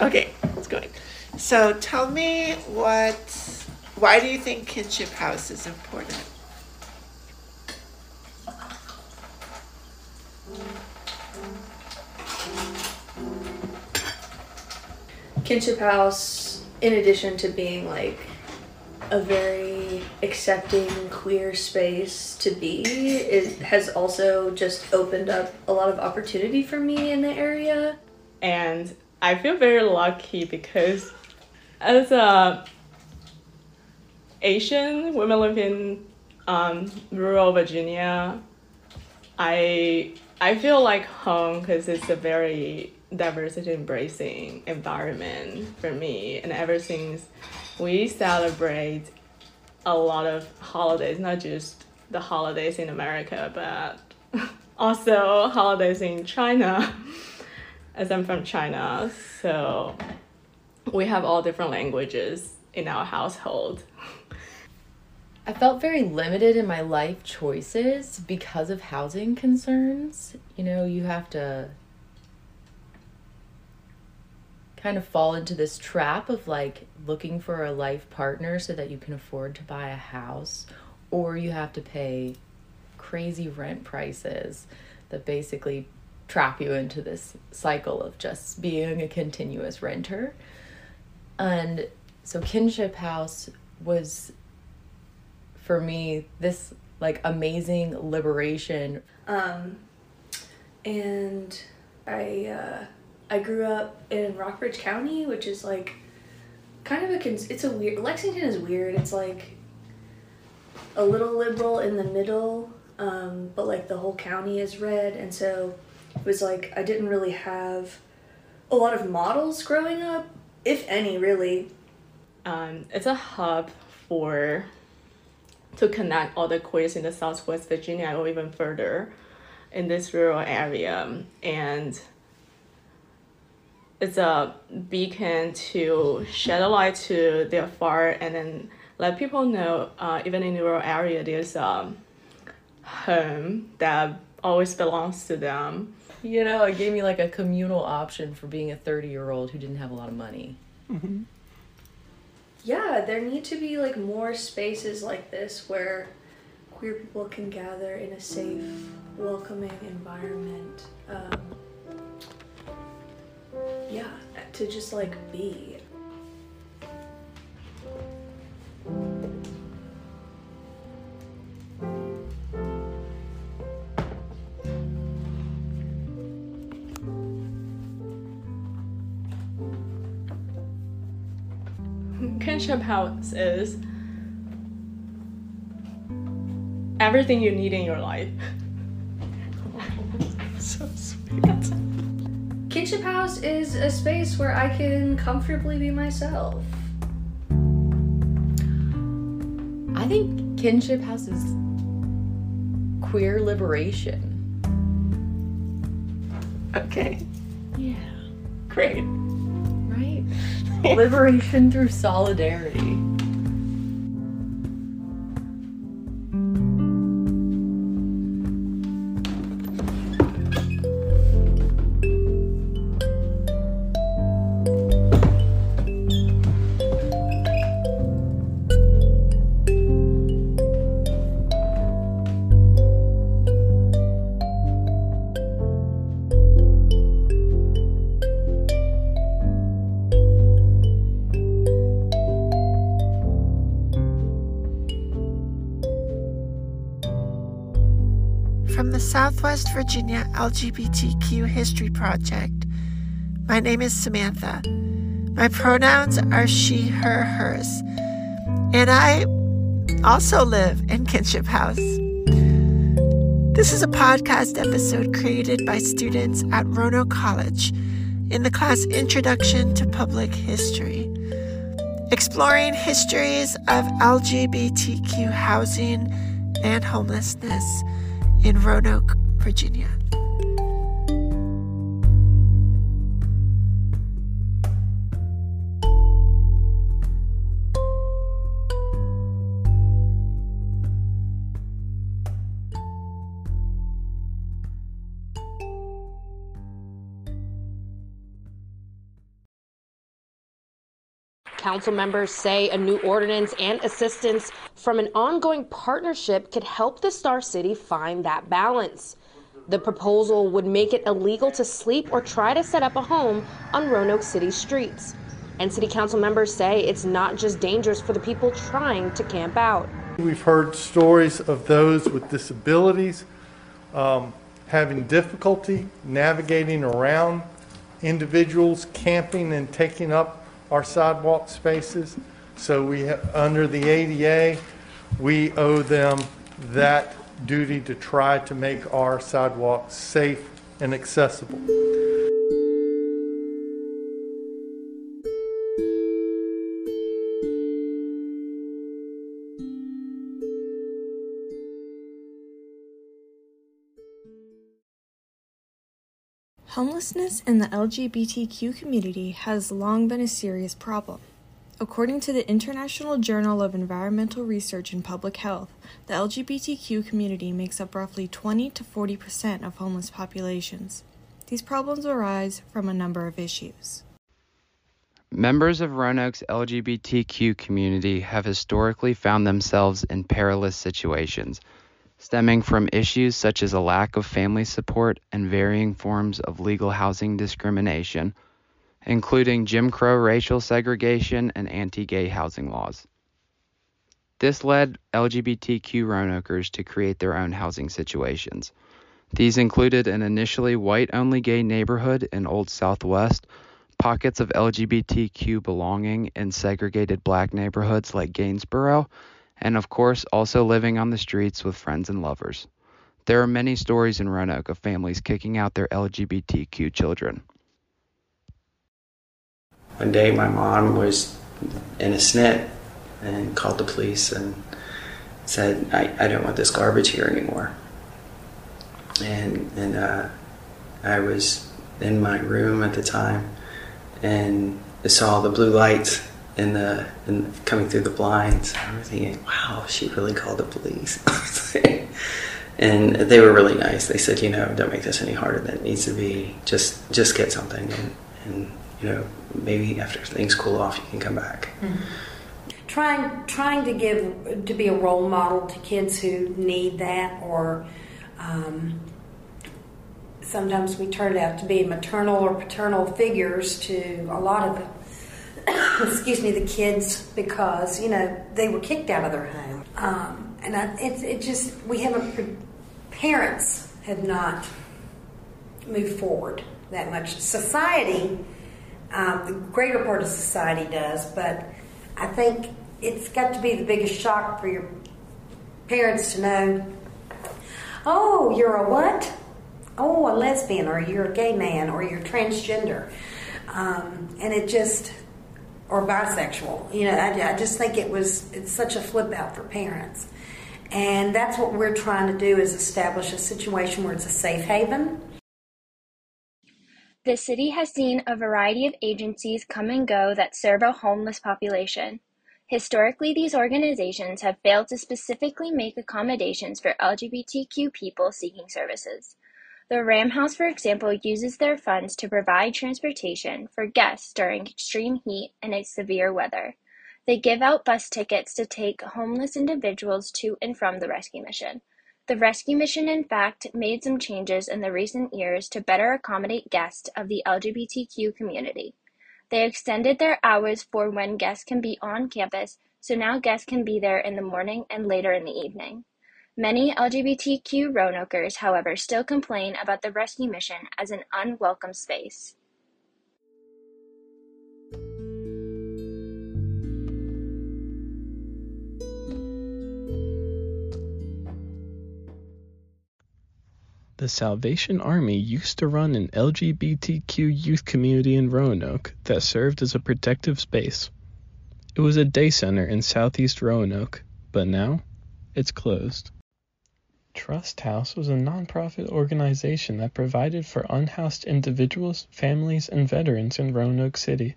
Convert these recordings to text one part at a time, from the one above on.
Okay, it's going. So tell me why do you think Kinship House is important? Kinship House, in addition to being like a very accepting queer space to be, it has also just opened up a lot of opportunity for me in the area. And I feel very lucky because as an Asian woman living in rural Virginia, I feel like home because it's a very diversity embracing environment for me. And ever since we celebrate a lot of holidays, not just the holidays in America, but also holidays in China, as I'm from China. So we have all different languages in our household. I felt very limited in my life choices because of housing concerns. You know, you have to kind of fall into this trap of like looking for a life partner so that you can afford to buy a house, or you have to pay crazy rent prices that basically trap you into this cycle of just being a continuous renter. And so Kinship House was, for me, this like amazing liberation. And I grew up in Rockbridge County, which is like kind of it's a weird, Lexington is weird. It's like a little liberal in the middle, but like the whole county is red. And so it was like, I didn't really have a lot of models growing up, if any, really. It's a hub to connect all the queers in the Southwest Virginia or even further in this rural area. And it's a beacon to shed a light to their far and then let people know, even in the rural area, there's a home that always belongs to them. You know, it gave me like a communal option for being a 30-year-old who didn't have a lot of money. Mm-hmm. Yeah, there need to be like more spaces like this where queer people can gather in a safe, welcoming environment. Yeah, to just like be. Kinship House is everything you need in your life. So sweet. Kinship House is a space where I can comfortably be myself. I think Kinship House is queer liberation. Okay. Yeah. Great. Right? Liberation through solidarity. From the Southwest Virginia LGBTQ History Project, my name is Samantha. My pronouns are she, her, hers, and I also live in Kinship House. This is a podcast episode created by students at Roanoke College in the class Introduction to Public History, exploring histories of LGBTQ housing and homelessness in Roanoke, Virginia. council members say a new ordinance and assistance from an ongoing partnership could help the Star City find that balance. The proposal would make it illegal to sleep or try to set up a home on Roanoke City streets. And city council members say it's not just dangerous for the people trying to camp out. We've heard stories of those with disabilities having difficulty navigating around individuals camping and taking up our sidewalk spaces. So we, under the ADA, we owe them that duty to try to make our sidewalks safe and accessible. Homelessness in the LGBTQ community has long been a serious problem. According to the International Journal of Environmental Research and Public Health, the LGBTQ community makes up roughly 20 to 40% of homeless populations. These problems arise from a number of issues. Members of Roanoke's LGBTQ community have historically found themselves in perilous situations, stemming from issues such as a lack of family support and varying forms of legal housing discrimination, including Jim Crow racial segregation and anti-gay housing laws. This led LGBTQ Roanokers to create their own housing situations. These included an initially white-only gay neighborhood in Old Southwest, pockets of LGBTQ belonging in segregated black neighborhoods like Gainsboro, and of course also living on the streets with friends and lovers. There are many stories in Roanoke of families kicking out their LGBTQ children. One day my mom was in a snit and called the police and said, I don't want this garbage here anymore. And I was in my room at the time and saw the blue lights and coming through the blinds. I was thinking, wow, she really called the police. And they were really nice. They said, don't make this any harder than it needs to be. Just get something, and maybe after things cool off, you can come back. Mm-hmm. Trying to be a role model to kids who need that, or sometimes we turned out to be maternal or paternal figures to a lot of the kids, because they were kicked out of their home, parents have not moved forward that much. Society, the greater part of society does, but I think it's got to be the biggest shock for your parents to know, oh, you're a what? Oh, a lesbian, or you're a gay man, or you're transgender, or bisexual. I just think it's such a flip out for parents. And that's what we're trying to do, is establish a situation where it's a safe haven. The city has seen a variety of agencies come and go that serve a homeless population. Historically, these organizations have failed to specifically make accommodations for LGBTQ people seeking services. The Ram House, for example, uses their funds to provide transportation for guests during extreme heat and severe weather. They give out bus tickets to take homeless individuals to and from the rescue mission. The rescue mission, in fact, made some changes in the recent years to better accommodate guests of the LGBTQ community. They extended their hours for when guests can be on campus, so now guests can be there in the morning and later in the evening. Many LGBTQ Roanokers, however, still complain about the rescue mission as an unwelcome space. The Salvation Army used to run an LGBTQ youth community in Roanoke that served as a protective space. It was a day center in southeast Roanoke, but now it's closed. Trust House was a nonprofit organization that provided for unhoused individuals, families, and veterans in Roanoke City,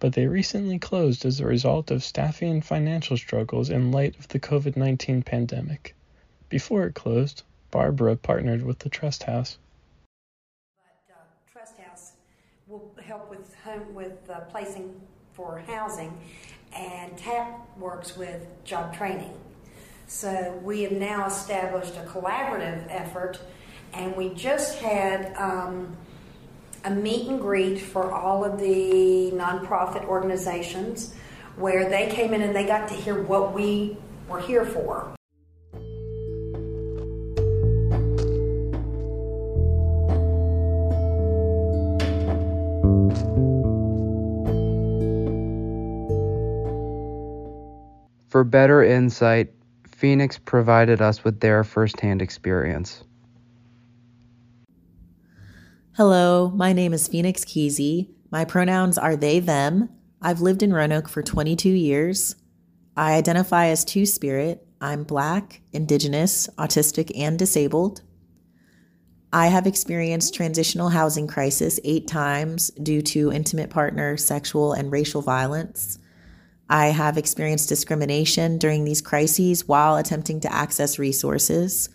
but they recently closed as a result of staffing and financial struggles in light of the COVID-19 pandemic. Before it closed, Barbara partnered with the Trust House. But Trust House will help with placing for housing, and TAP works with job training. So we have now established a collaborative effort, and we just had a meet and greet for all of the nonprofit organizations where they came in and they got to hear what we were here for. For better insight, Phoenix provided us with their firsthand experience. Hello, my name is Phoenix Kesey. My pronouns are they, them. I've lived in Roanoke for 22 years. I identify as Two-Spirit. I'm Black, Indigenous, Autistic, and disabled. I have experienced transitional housing crisis 8 times due to intimate partner, sexual, and racial violence. I have experienced discrimination during these crises while attempting to access resources.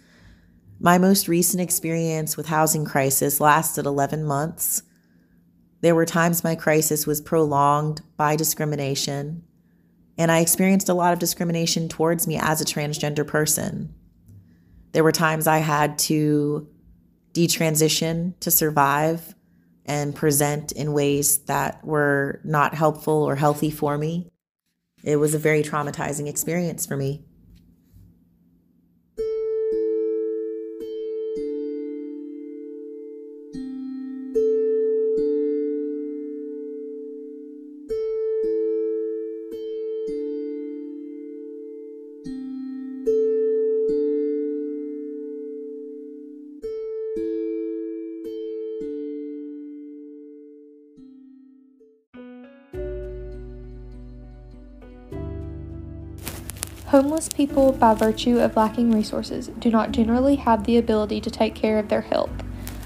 My most recent experience with housing crisis lasted 11 months. There were times my crisis was prolonged by discrimination, and I experienced a lot of discrimination towards me as a transgender person. There were times I had to detransition to survive and present in ways that were not helpful or healthy for me. It was a very traumatizing experience for me. Homeless people, by virtue of lacking resources, do not generally have the ability to take care of their health.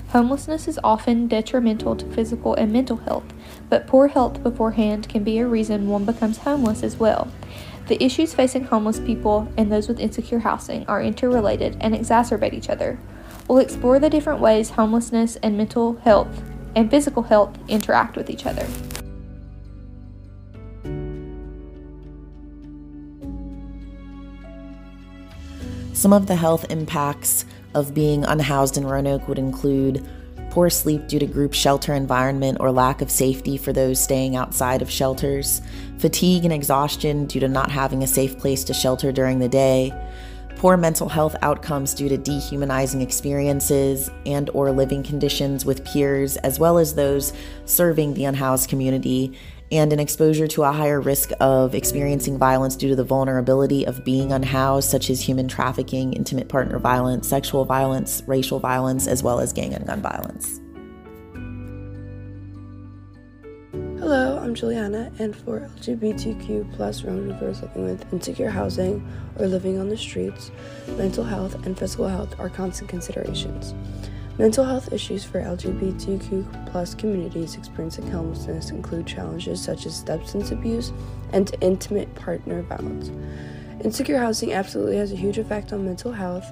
Homelessness is often detrimental to physical and mental health, but poor health beforehand can be a reason one becomes homeless as well. The issues facing homeless people and those with insecure housing are interrelated and exacerbate each other. We'll explore the different ways homelessness and mental health and physical health interact with each other. Some of the health impacts of being unhoused in Roanoke would include poor sleep due to group shelter environment or lack of safety for those staying outside of shelters, fatigue and exhaustion due to not having a safe place to shelter during the day, poor mental health outcomes due to dehumanizing experiences and or living conditions with peers, as well as those serving the unhoused community, and an exposure to a higher risk of experiencing violence due to the vulnerability of being unhoused, such as human trafficking, intimate partner violence, sexual violence, racial violence, as well as gang and gun violence. Hello, I'm Juliana, and for LGBTQ+ Roanoke living with insecure housing or living on the streets, mental health and physical health are constant considerations. Mental health issues for LGBTQ+ communities experiencing homelessness include challenges such as substance abuse and intimate partner violence. Insecure housing absolutely has a huge effect on mental health,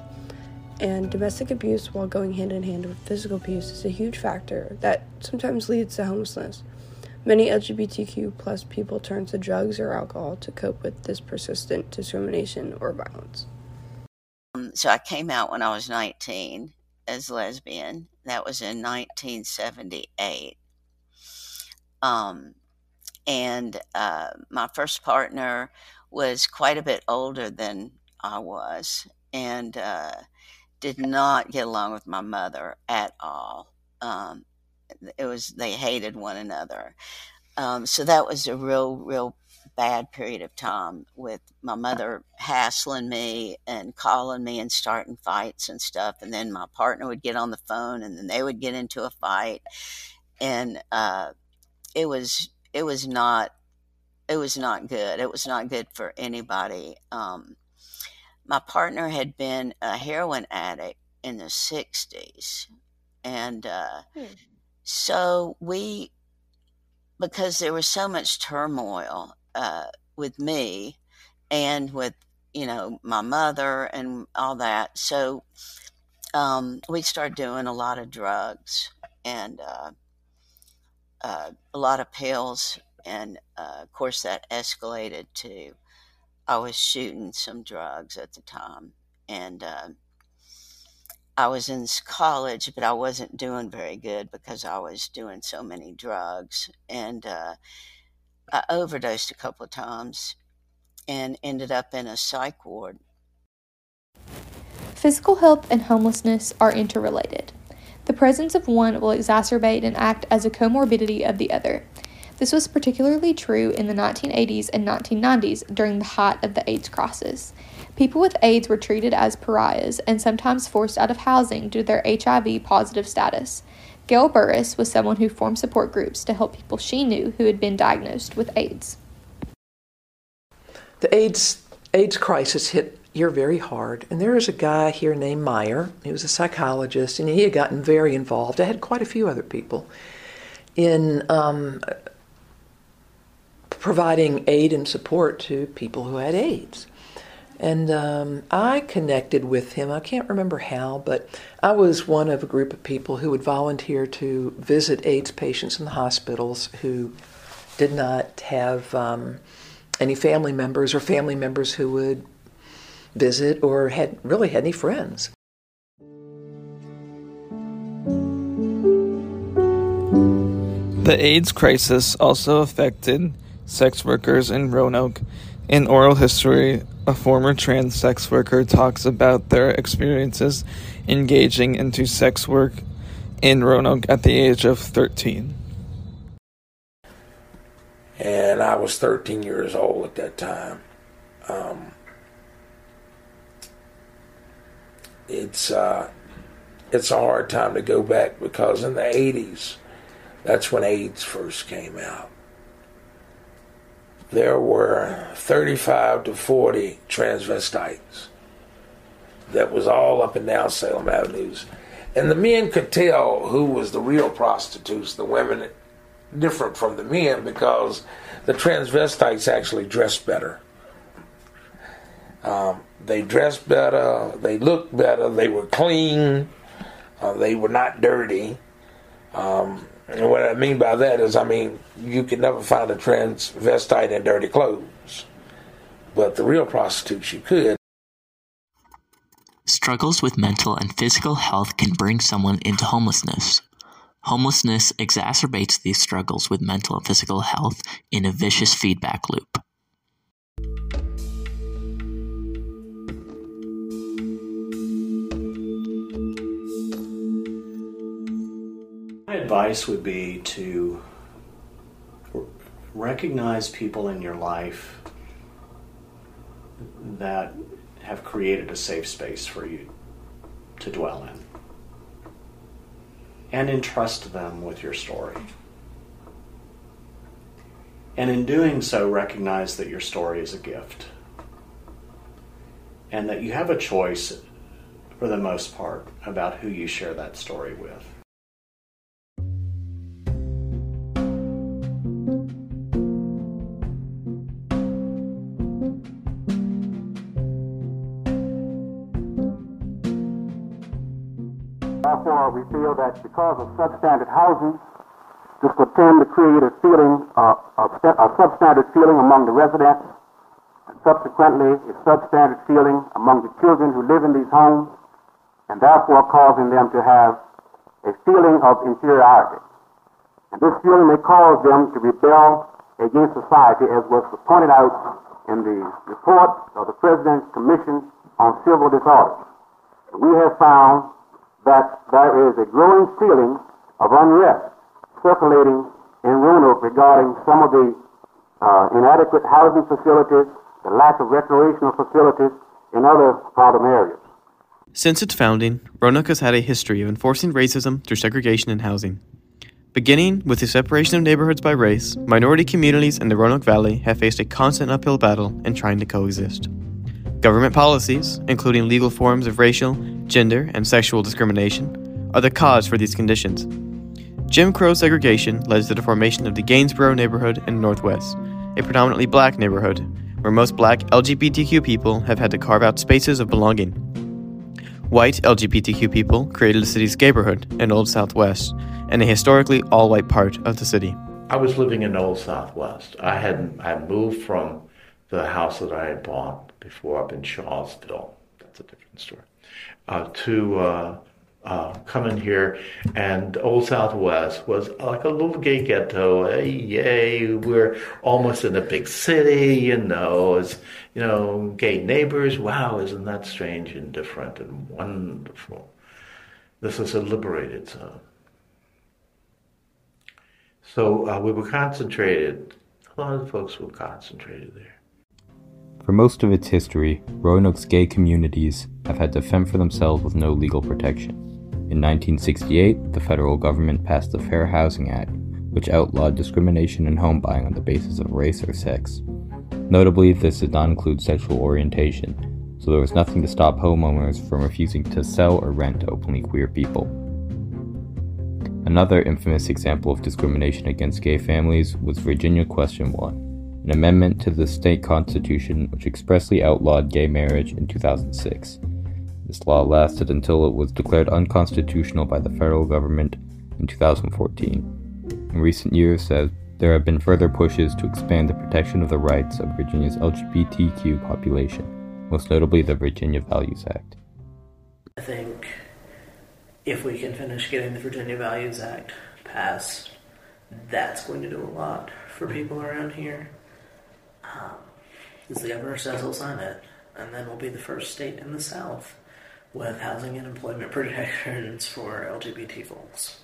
and domestic abuse, while going hand in hand with physical abuse, is a huge factor that sometimes leads to homelessness. Many LGBTQ+ people turn to drugs or alcohol to cope with this persistent discrimination or violence. So I came out when I was 19. As lesbian. That was in 1978. And my first partner was quite a bit older than I was, and did not get along with my mother at all. They hated one another. So that was a real bad period of time, with my mother hassling me and calling me and starting fights and stuff. And then my partner would get on the phone, and then they would get into a fight. And it was not good. It was not good for anybody. My partner had been a heroin addict in the 60s. And so we, because there was so much turmoil with me and with, my mother and all that. So we started doing a lot of drugs and a lot of pills And of course that escalated to, I was shooting some drugs at the time, and I was in college, but I wasn't doing very good because I was doing so many drugs. And I overdosed a couple of times and ended up in a psych ward. Physical health and homelessness are interrelated. The presence of one will exacerbate and act as a comorbidity of the other. This was particularly true in the 1980s and 1990s during the height of the AIDS crisis. People with AIDS were treated as pariahs and sometimes forced out of housing due to their HIV-positive status. Gail Burruss was someone who formed support groups to help people she knew who had been diagnosed with AIDS. The AIDS crisis hit here very hard, and there was a guy here named Meyer. He was a psychologist, and he had gotten very involved. I had quite a few other people in providing aid and support to people who had AIDS. And I connected with him. I can't remember how, but I was one of a group of people who would volunteer to visit AIDS patients in the hospitals who did not have any family members or family members who would visit or had really had any friends. The AIDS crisis also affected sex workers in Roanoke. In Oral History, a former trans sex worker talks about their experiences engaging into sex work in Roanoke at the age of 13. And I was 13 years old at that time. It's a hard time to go back because in the 80s, that's when AIDS first came out. There were 35 to 40 transvestites that was all up and down Salem Avenues. And the men could tell who was the real prostitutes, the women different from the men because the transvestites actually dressed better. They dressed better, they looked better, they were clean, they were not dirty. And what I mean by that is, you could never find a transvestite in dirty clothes, but the real prostitutes you could. Struggles with mental and physical health can bring someone into homelessness. Homelessness exacerbates these struggles with mental and physical health in a vicious feedback loop. My advice would be to recognize people in your life that have created a safe space for you to dwell in, and entrust them with your story. And in doing so, recognize that your story is a gift and that you have a choice, for the most part, about who you share that story with. Therefore, we feel that because of substandard housing, this will tend to create a feeling of substandard feeling among the residents, and subsequently a substandard feeling among the children who live in these homes, and therefore causing them to have a feeling of inferiority. And this feeling may cause them to rebel against society, as was pointed out in the report of the President's Commission on Civil Disorders. We have found that there is a growing feeling of unrest circulating in Roanoke regarding some of the inadequate housing facilities, the lack of recreational facilities, and other problem areas. Since its founding, Roanoke has had a history of enforcing racism through segregation in housing. Beginning with the separation of neighborhoods by race, minority communities in the Roanoke Valley have faced a constant uphill battle in trying to coexist. Government policies, including legal forms of racial, gender, and sexual discrimination, are the cause for these conditions. Jim Crow segregation led to the formation of the Gainsboro neighborhood in the Northwest, a predominantly black neighborhood, where most black LGBTQ people have had to carve out spaces of belonging. White LGBTQ people created the city's gayborhood in Old Southwest, and a historically all-white part of the city. I was living in Old Southwest. I moved from the house that I had bought before up in Charlottesville. That's a different story. To come in here, and Old Southwest was like a little gay ghetto. Hey, yay, we're almost in a big city, it's gay neighbors. Wow, isn't that strange and different and wonderful? This is a liberated zone. So we were concentrated. A lot of the folks were concentrated there. For most of its history, Roanoke's gay communities have had to fend for themselves with no legal protection. In 1968, the federal government passed the Fair Housing Act, which outlawed discrimination in home buying on the basis of race or sex. Notably, this did not include sexual orientation, so there was nothing to stop homeowners from refusing to sell or rent to openly queer people. Another infamous example of discrimination against gay families was Virginia Question 1, an amendment to the state constitution which expressly outlawed gay marriage in 2006. This law lasted until it was declared unconstitutional by the federal government in 2014. In recent years, there have been further pushes to expand the protection of the rights of Virginia's LGBTQ population, most notably the Virginia Values Act. I think if we can finish getting the Virginia Values Act passed, that's going to do a lot for people around here. As the governor says, he'll sign it, and then we'll be the first state in the South with housing and employment protections for LGBT folks.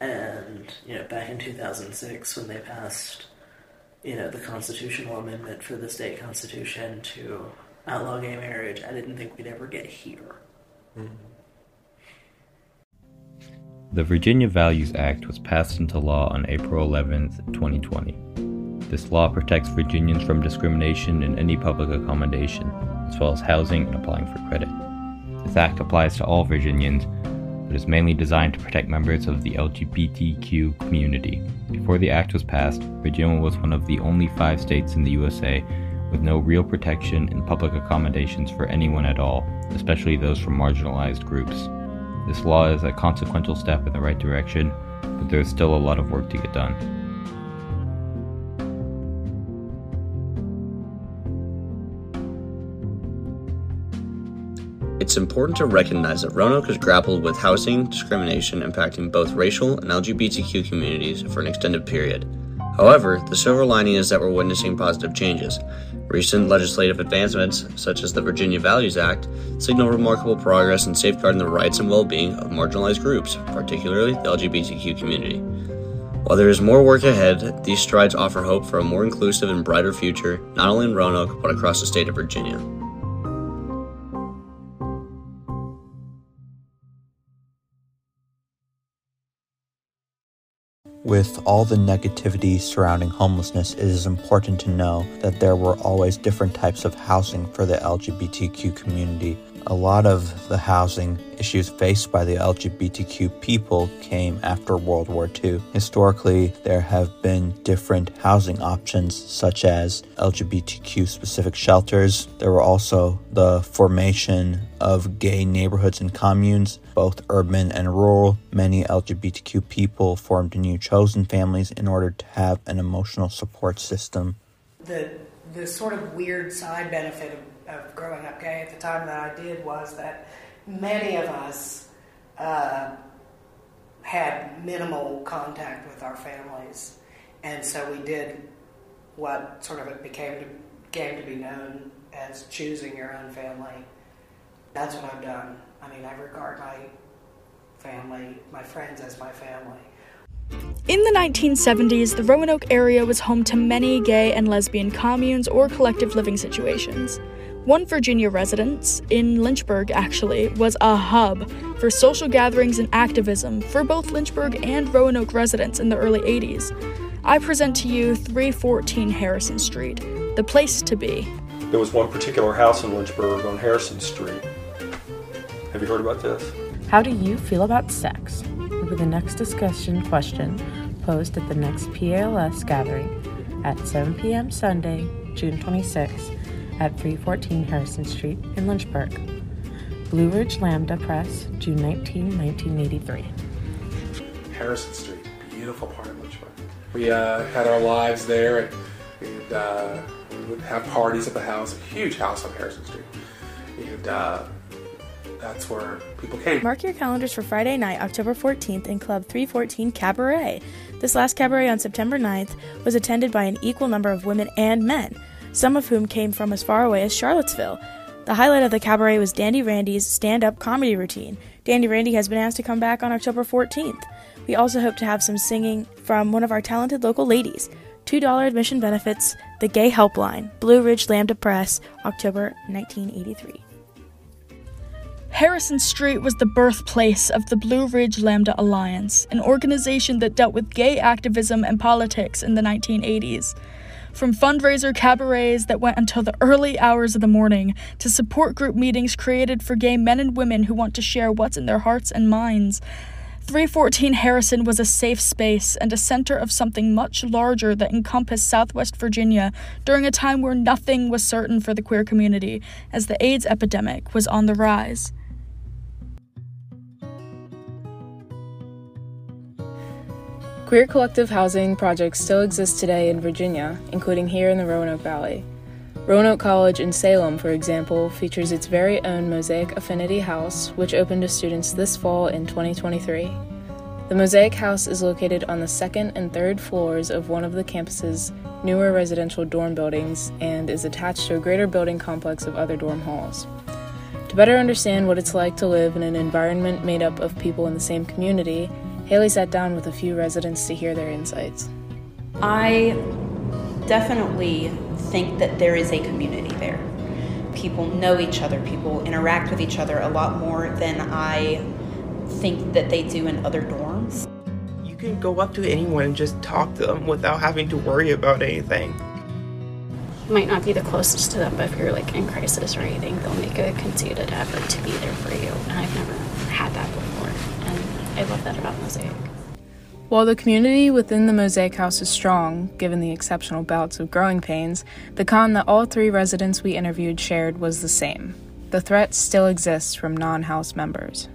And, back in 2006 when they passed, the constitutional amendment for the state constitution to outlaw gay marriage, I didn't think we'd ever get here. Mm-hmm. The Virginia Values Act was passed into law on April 11th, 2020. This law protects Virginians from discrimination in any public accommodation, as well as housing and applying for credit. This act applies to all Virginians, but is mainly designed to protect members of the LGBTQ community. Before the act was passed, Virginia was one of the only 5 states in the USA with no real protection in public accommodations for anyone at all, especially those from marginalized groups. This law is a consequential step in the right direction, but there is still a lot of work to get done. It's important to recognize that Roanoke has grappled with housing discrimination impacting both racial and LGBTQ communities for an extended period. However, the silver lining is that we're witnessing positive changes. Recent legislative advancements, such as the Virginia Values Act, signal remarkable progress in safeguarding the rights and well-being of marginalized groups, particularly the LGBTQ community. While there is more work ahead, these strides offer hope for a more inclusive and brighter future, not only in Roanoke, but across the state of Virginia. With all the negativity surrounding homelessness, it is important to know that there were always different types of housing for the LGBTQ community. A lot of the housing issues faced by the LGBTQ people came after World War II. Historically, there have been different housing options, such as LGBTQ-specific shelters. There were also the formation of gay neighborhoods and communes, both urban and rural. Many LGBTQ people formed new chosen families in order to have an emotional support system. The sort of weird side benefit of growing up gay at the time that I did was that many of us had minimal contact with our families, and so we did what sort of came to be known as choosing your own family. That's what I've done. I mean, I regard my family, my friends, as my family. In the 1970s, the Roanoke area was home to many gay and lesbian communes or collective living situations. One Virginia residence, in Lynchburg actually, was a hub for social gatherings and activism for both Lynchburg and Roanoke residents in the early 80s. I present to you 314 Harrison Street, the place to be. There was one particular house in Lynchburg on Harrison Street. Have you heard about this? How do you feel about sex? Will be the next discussion question posed at the next PALS gathering at 7 p.m. Sunday, June 26, at 314 Harrison Street in Lynchburg. Blue Ridge Lambda Press, June 19, 1983. Harrison Street, beautiful part of Lynchburg. We had our lives there, and we would have parties at the house, a huge house on Harrison Street. And that's where people came. Mark your calendars for Friday night, October 14th in Club 314 Cabaret. This last cabaret on September 9th was attended by an equal number of women and men, some of whom came from as far away as Charlottesville. The highlight of the cabaret was Dandy Randy's stand-up comedy routine. Dandy Randy has been asked to come back on October 14th. We also hope to have some singing from one of our talented local ladies. $2 admission benefits, the Gay Helpline, Blue Ridge Lambda Press, October 1983. Harrison Street was the birthplace of the Blue Ridge Lambda Alliance, an organization that dealt with gay activism and politics in the 1980s. From fundraiser cabarets that went until the early hours of the morning, to support group meetings created for gay men and women who want to share what's in their hearts and minds, 314 Harrison was a safe space and a center of something much larger that encompassed Southwest Virginia during a time where nothing was certain for the queer community, as the AIDS epidemic was on the rise. Queer collective housing projects still exist today in Virginia, including here in the Roanoke Valley. Roanoke College in Salem, for example, features its very own Mosaic Affinity House, which opened to students this fall in 2023. The Mosaic House is located on the second and third floors of one of the campus's newer residential dorm buildings and is attached to a greater building complex of other dorm halls. To better understand what it's like to live in an environment made up of people in the same community, Haley sat down with a few residents to hear their insights. I definitely think that there is a community there. People know each other, people interact with each other a lot more than I think that they do in other dorms. You can go up to anyone and just talk to them without having to worry about anything. You might not be the closest to them, but if you're like in crisis or anything, they'll make a concerted effort to be there for you, and I've never had that before, and I love that about Mosaic. While the community within the Mosaic House is strong, given the exceptional bouts of growing pains, the con that all three residents we interviewed shared was the same. The threat still exists from non-house members.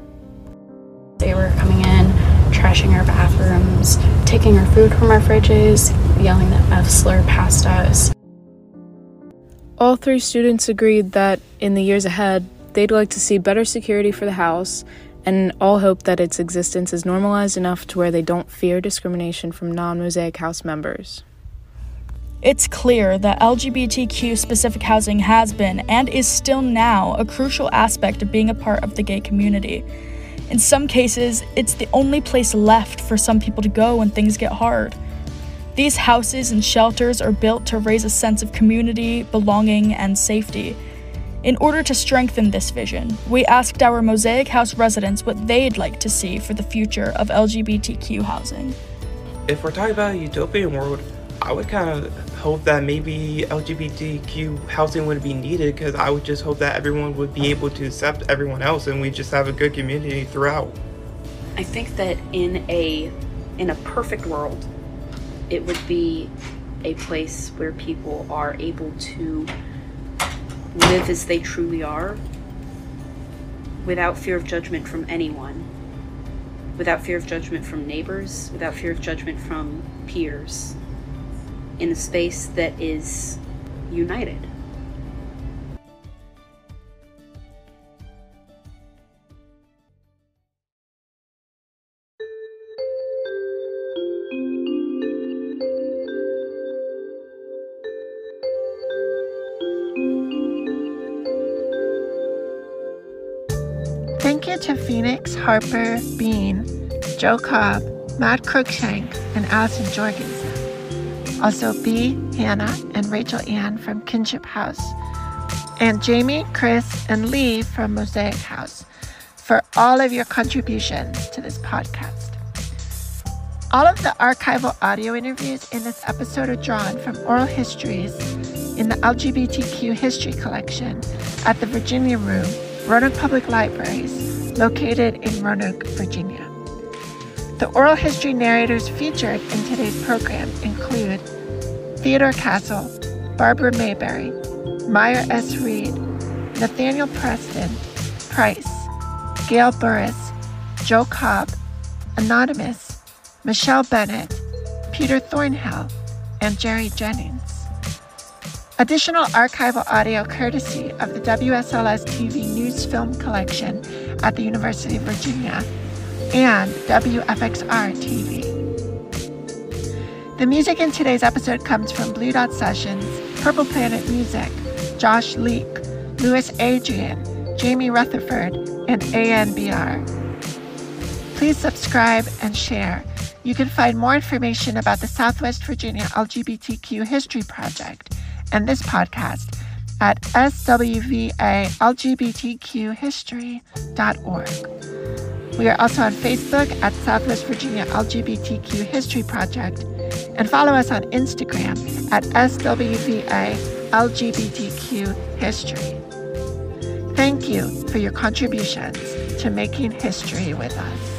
They were coming in, trashing our bathrooms, taking our food from our fridges, yelling the F slur past us. All three students agreed that, in the years ahead, they'd like to see better security for the house, and all hope that its existence is normalized enough to where they don't fear discrimination from non-Mosaic House members. It's clear that LGBTQ-specific housing has been, and is still now, a crucial aspect of being a part of the gay community. In some cases, it's the only place left for some people to go when things get hard. These houses and shelters are built to raise a sense of community, belonging, and safety. In order to strengthen this vision, we asked our Mosaic House residents what they'd like to see for the future of LGBTQ housing. If we're talking about a utopian world, I would kind of hope that maybe LGBTQ housing wouldn't be needed, because I would just hope that everyone would be able to accept everyone else and we just have a good community throughout. I think that in a perfect world, it would be a place where people are able to live as they truly are, without fear of judgment from anyone, without fear of judgment from neighbors, without fear of judgment from peers, in a space that is united. Thank you to Phoenix, Harper, Bean, Joe Cobb, Matt Cruikshank, and Allison Jorgensen. Also Bea, Hannah, and Rachel Ann from Kinship House. And Jamie, Chris, and Lee from Mosaic House for all of your contributions to this podcast. All of the archival audio interviews in this episode are drawn from oral histories in the LGBTQ History Collection at the Virginia Room, Roanoke Public Libraries, located in Roanoke, Virginia. The oral history narrators featured in today's program include Theodore Castle, Barbara Maberry, Meyer S. Reed, Nathaniel Preston, Price, Gail Burruss, Joe Cobb, Anonymous, Michelle Bennett, Peter Thornhill and Jerry Jennings. Additional archival audio courtesy of the WSLS TV News Film Collection at the University of Virginia and WFXR TV. The music in today's episode comes from Blue Dot Sessions, Purple Planet Music, Josh Leake, Louis Adrian, Jamie Rutherford, and ANBR. Please subscribe and share. You can find more information about the Southwest Virginia LGBTQ History Project and this podcast at swvalgbtqhistory.org. We are also on Facebook at Southwest Virginia LGBTQ History Project, and follow us on Instagram at SWVALGBTQHistory. Thank you for your contributions to making history with us.